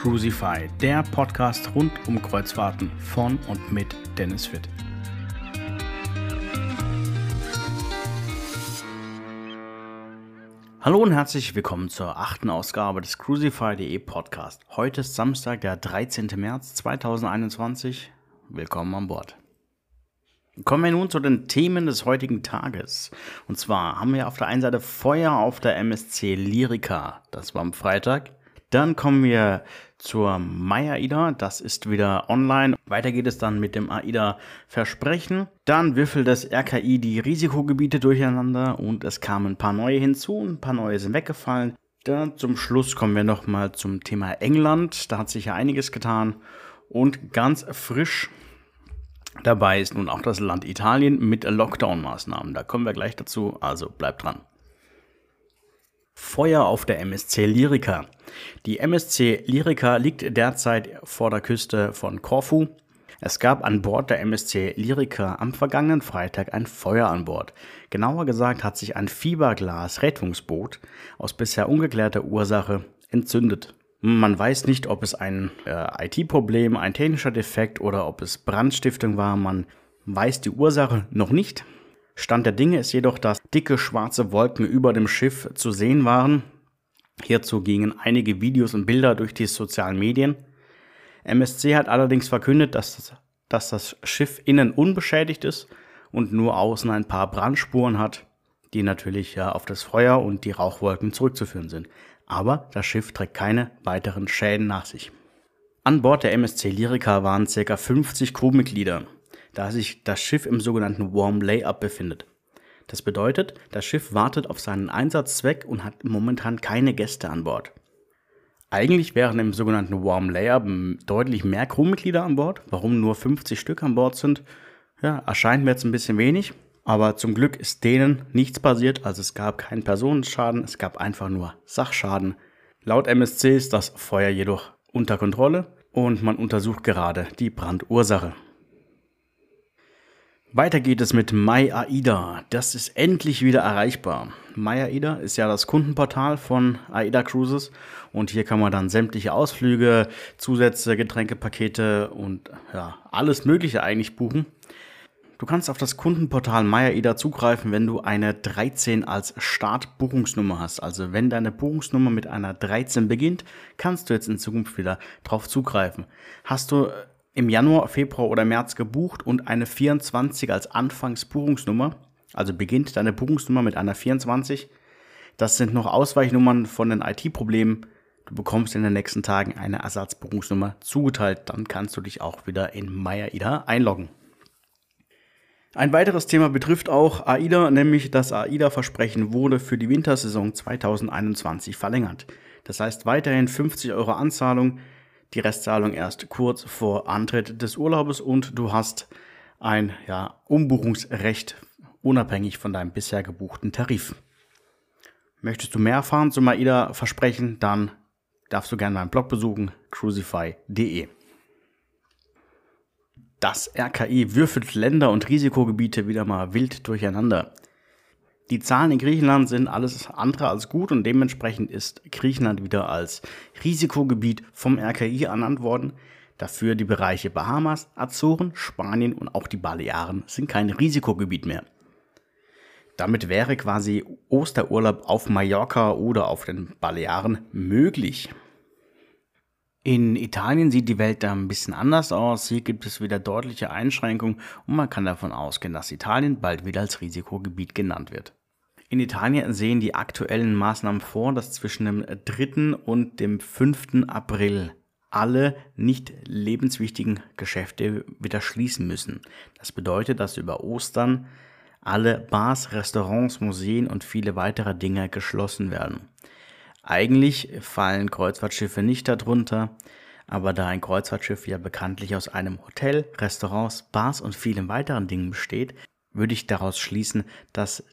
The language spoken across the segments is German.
Crucify, der Podcast rund um Kreuzfahrten von und mit Dennis Witt. Hallo und herzlich willkommen zur 8. Ausgabe des Crucify.de Podcast. Heute ist Samstag, der 13. März 2021. Willkommen an Bord. Kommen wir nun zu den Themen des heutigen Tages. Und zwar haben wir auf der einen Seite Feuer auf der MSC Lyrica. Das war am Freitag. Dann kommen wir zur MyAIDA. Das ist wieder online. Weiter geht es dann mit dem AIDA-Versprechen. Dann würfelt das RKI die Risikogebiete durcheinander und es kamen ein paar neue hinzu und ein paar neue sind weggefallen. Dann zum Schluss kommen wir nochmal zum Thema England. Da hat sich ja einiges getan und ganz frisch dabei ist nun auch das Land Italien mit Lockdown-Maßnahmen. Da kommen wir gleich dazu, also bleibt dran. Feuer auf der MSC Lyrica. Die MSC Lyrica liegt derzeit vor der Küste von Korfu. Es gab an Bord der MSC Lyrica am vergangenen Freitag ein Feuer an Bord. Genauer gesagt hat sich ein Fiberglas-Rettungsboot aus bisher ungeklärter Ursache entzündet. Man weiß nicht, ob es ein IT-Problem, ein technischer Defekt oder ob es Brandstiftung war. Man weiß die Ursache noch nicht. Stand der Dinge ist jedoch, dass dicke schwarze Wolken über dem Schiff zu sehen waren. Hierzu gingen einige Videos und Bilder durch die sozialen Medien. MSC hat allerdings verkündet, dass das Schiff innen unbeschädigt ist und nur außen ein paar Brandspuren hat, die natürlich ja auf das Feuer und die Rauchwolken zurückzuführen sind. Aber das Schiff trägt keine weiteren Schäden nach sich. An Bord der MSC Lyrica waren ca. 50 Crewmitglieder, da sich das Schiff im sogenannten Warm Layup befindet. Das bedeutet, das Schiff wartet auf seinen Einsatzzweck und hat momentan keine Gäste an Bord. Eigentlich wären im sogenannten Warm Layup deutlich mehr Crewmitglieder an Bord. Warum nur 50 Stück an Bord sind, ja, erscheint mir jetzt ein bisschen wenig. Aber zum Glück ist denen nichts passiert, also es gab keinen Personenschaden, es gab einfach nur Sachschaden. Laut MSC ist das Feuer jedoch unter Kontrolle und man untersucht gerade die Brandursache. Weiter geht es mit MyAIDA. Das ist endlich wieder erreichbar. MyAIDA ist ja das Kundenportal von AIDA Cruises und hier kann man dann sämtliche Ausflüge, Zusätze, Getränkepakete und ja, alles Mögliche eigentlich buchen. Du kannst auf das Kundenportal MyAIDA zugreifen, wenn du eine 13 als Startbuchungsnummer hast. Also wenn deine Buchungsnummer mit einer 13 beginnt, kannst du jetzt in Zukunft wieder drauf zugreifen. Hast du im Januar, Februar oder März gebucht und eine 24 als Anfangsbuchungsnummer, also beginnt deine Buchungsnummer mit einer 24, das sind noch Ausweichnummern von den IT-Problemen, du bekommst in den nächsten Tagen eine Ersatzbuchungsnummer zugeteilt, dann kannst du dich auch wieder in MyAIDA einloggen. Ein weiteres Thema betrifft auch AIDA, nämlich das AIDA-Versprechen wurde für die Wintersaison 2021 verlängert. Das heißt weiterhin 50 € Anzahlung, die Restzahlung erst kurz vor Antritt des Urlaubes und du hast ein Umbuchungsrecht, unabhängig von deinem bisher gebuchten Tarif. Möchtest du mehr erfahren zum AIDA-Versprechen, dann darfst du gerne meinen Blog besuchen, crucify.de. Das RKI würfelt Länder und Risikogebiete wieder mal wild durcheinander. Die Zahlen in Griechenland sind alles andere als gut und dementsprechend ist Griechenland wieder als Risikogebiet vom RKI ernannt worden. Dafür die Bereiche Bahamas, Azoren, Spanien und auch die Balearen sind kein Risikogebiet mehr. Damit wäre quasi Osterurlaub auf Mallorca oder auf den Balearen möglich. In Italien sieht die Welt da ein bisschen anders aus. Hier gibt es wieder deutliche Einschränkungen und man kann davon ausgehen, dass Italien bald wieder als Risikogebiet genannt wird. In Italien sehen die aktuellen Maßnahmen vor, dass zwischen dem 3. und dem 5. April alle nicht lebenswichtigen Geschäfte wieder schließen müssen. Das bedeutet, dass über Ostern alle Bars, Restaurants, Museen und viele weitere Dinge geschlossen werden. Eigentlich fallen Kreuzfahrtschiffe nicht darunter, aber da ein Kreuzfahrtschiff ja bekanntlich aus einem Hotel, Restaurants, Bars und vielen weiteren Dingen besteht, würde ich daraus schließen, dass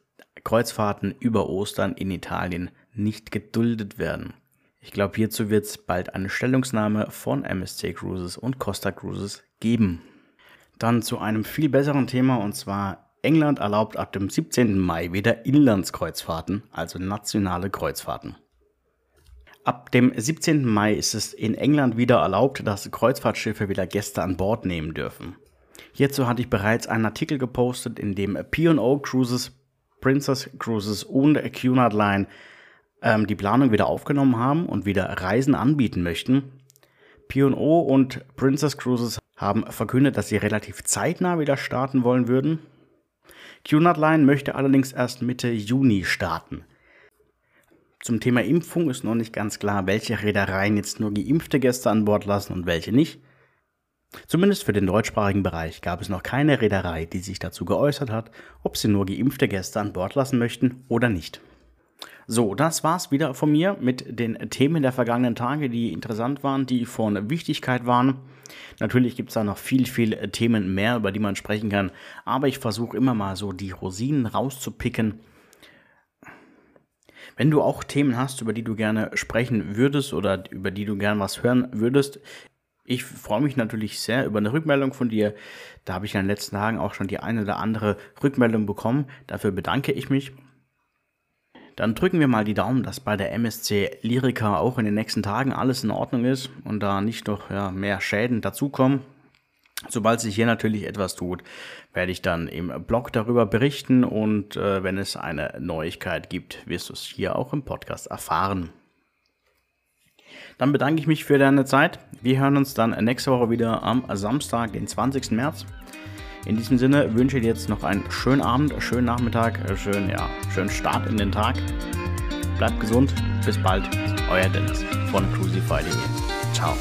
Kreuzfahrten über Ostern in Italien nicht geduldet werden. Ich glaube, hierzu wird es bald eine Stellungnahme von MSC Cruises und Costa Cruises geben. Dann zu einem viel besseren Thema und zwar England erlaubt ab dem 17. Mai wieder Inlandskreuzfahrten, also nationale Kreuzfahrten. Ab dem 17. Mai ist es in England wieder erlaubt, dass Kreuzfahrtschiffe wieder Gäste an Bord nehmen dürfen. Hierzu hatte ich bereits einen Artikel gepostet, in dem P&O Cruises, Princess Cruises und Cunard Line die Planung wieder aufgenommen haben und wieder Reisen anbieten möchten. P&O und Princess Cruises haben verkündet, dass sie relativ zeitnah wieder starten wollen würden. Cunard Line möchte allerdings erst Mitte Juni starten. Zum Thema Impfung ist noch nicht ganz klar, welche Reedereien jetzt nur geimpfte Gäste an Bord lassen und welche nicht. Zumindest für den deutschsprachigen Bereich gab es noch keine Reederei, die sich dazu geäußert hat, ob sie nur geimpfte Gäste an Bord lassen möchten oder nicht. So, das war's wieder von mir mit den Themen der vergangenen Tage, die interessant waren, die von Wichtigkeit waren. Natürlich gibt es da noch viel Themen mehr, über die man sprechen kann, aber ich versuche immer mal so die Rosinen rauszupicken. Wenn du auch Themen hast, über die du gerne sprechen würdest oder über die du gerne was hören würdest, ich freue mich natürlich sehr über eine Rückmeldung von dir. Da habe ich in den letzten Tagen auch schon die eine oder andere Rückmeldung bekommen. Dafür bedanke ich mich. Dann drücken wir mal die Daumen, dass bei der MSC Lyrica auch in den nächsten Tagen alles in Ordnung ist und da nicht noch mehr Schäden dazukommen. Sobald sich hier natürlich etwas tut, werde ich dann im Blog darüber berichten und wenn es eine Neuigkeit gibt, wirst du es hier auch im Podcast erfahren. Dann bedanke ich mich für deine Zeit. Wir hören uns dann nächste Woche wieder am Samstag, den 20. März. In diesem Sinne wünsche ich dir jetzt noch einen schönen Abend, schönen Nachmittag, schönen Start in den Tag. Bleibt gesund, bis bald, euer Dennis von Crucify.de. Ciao.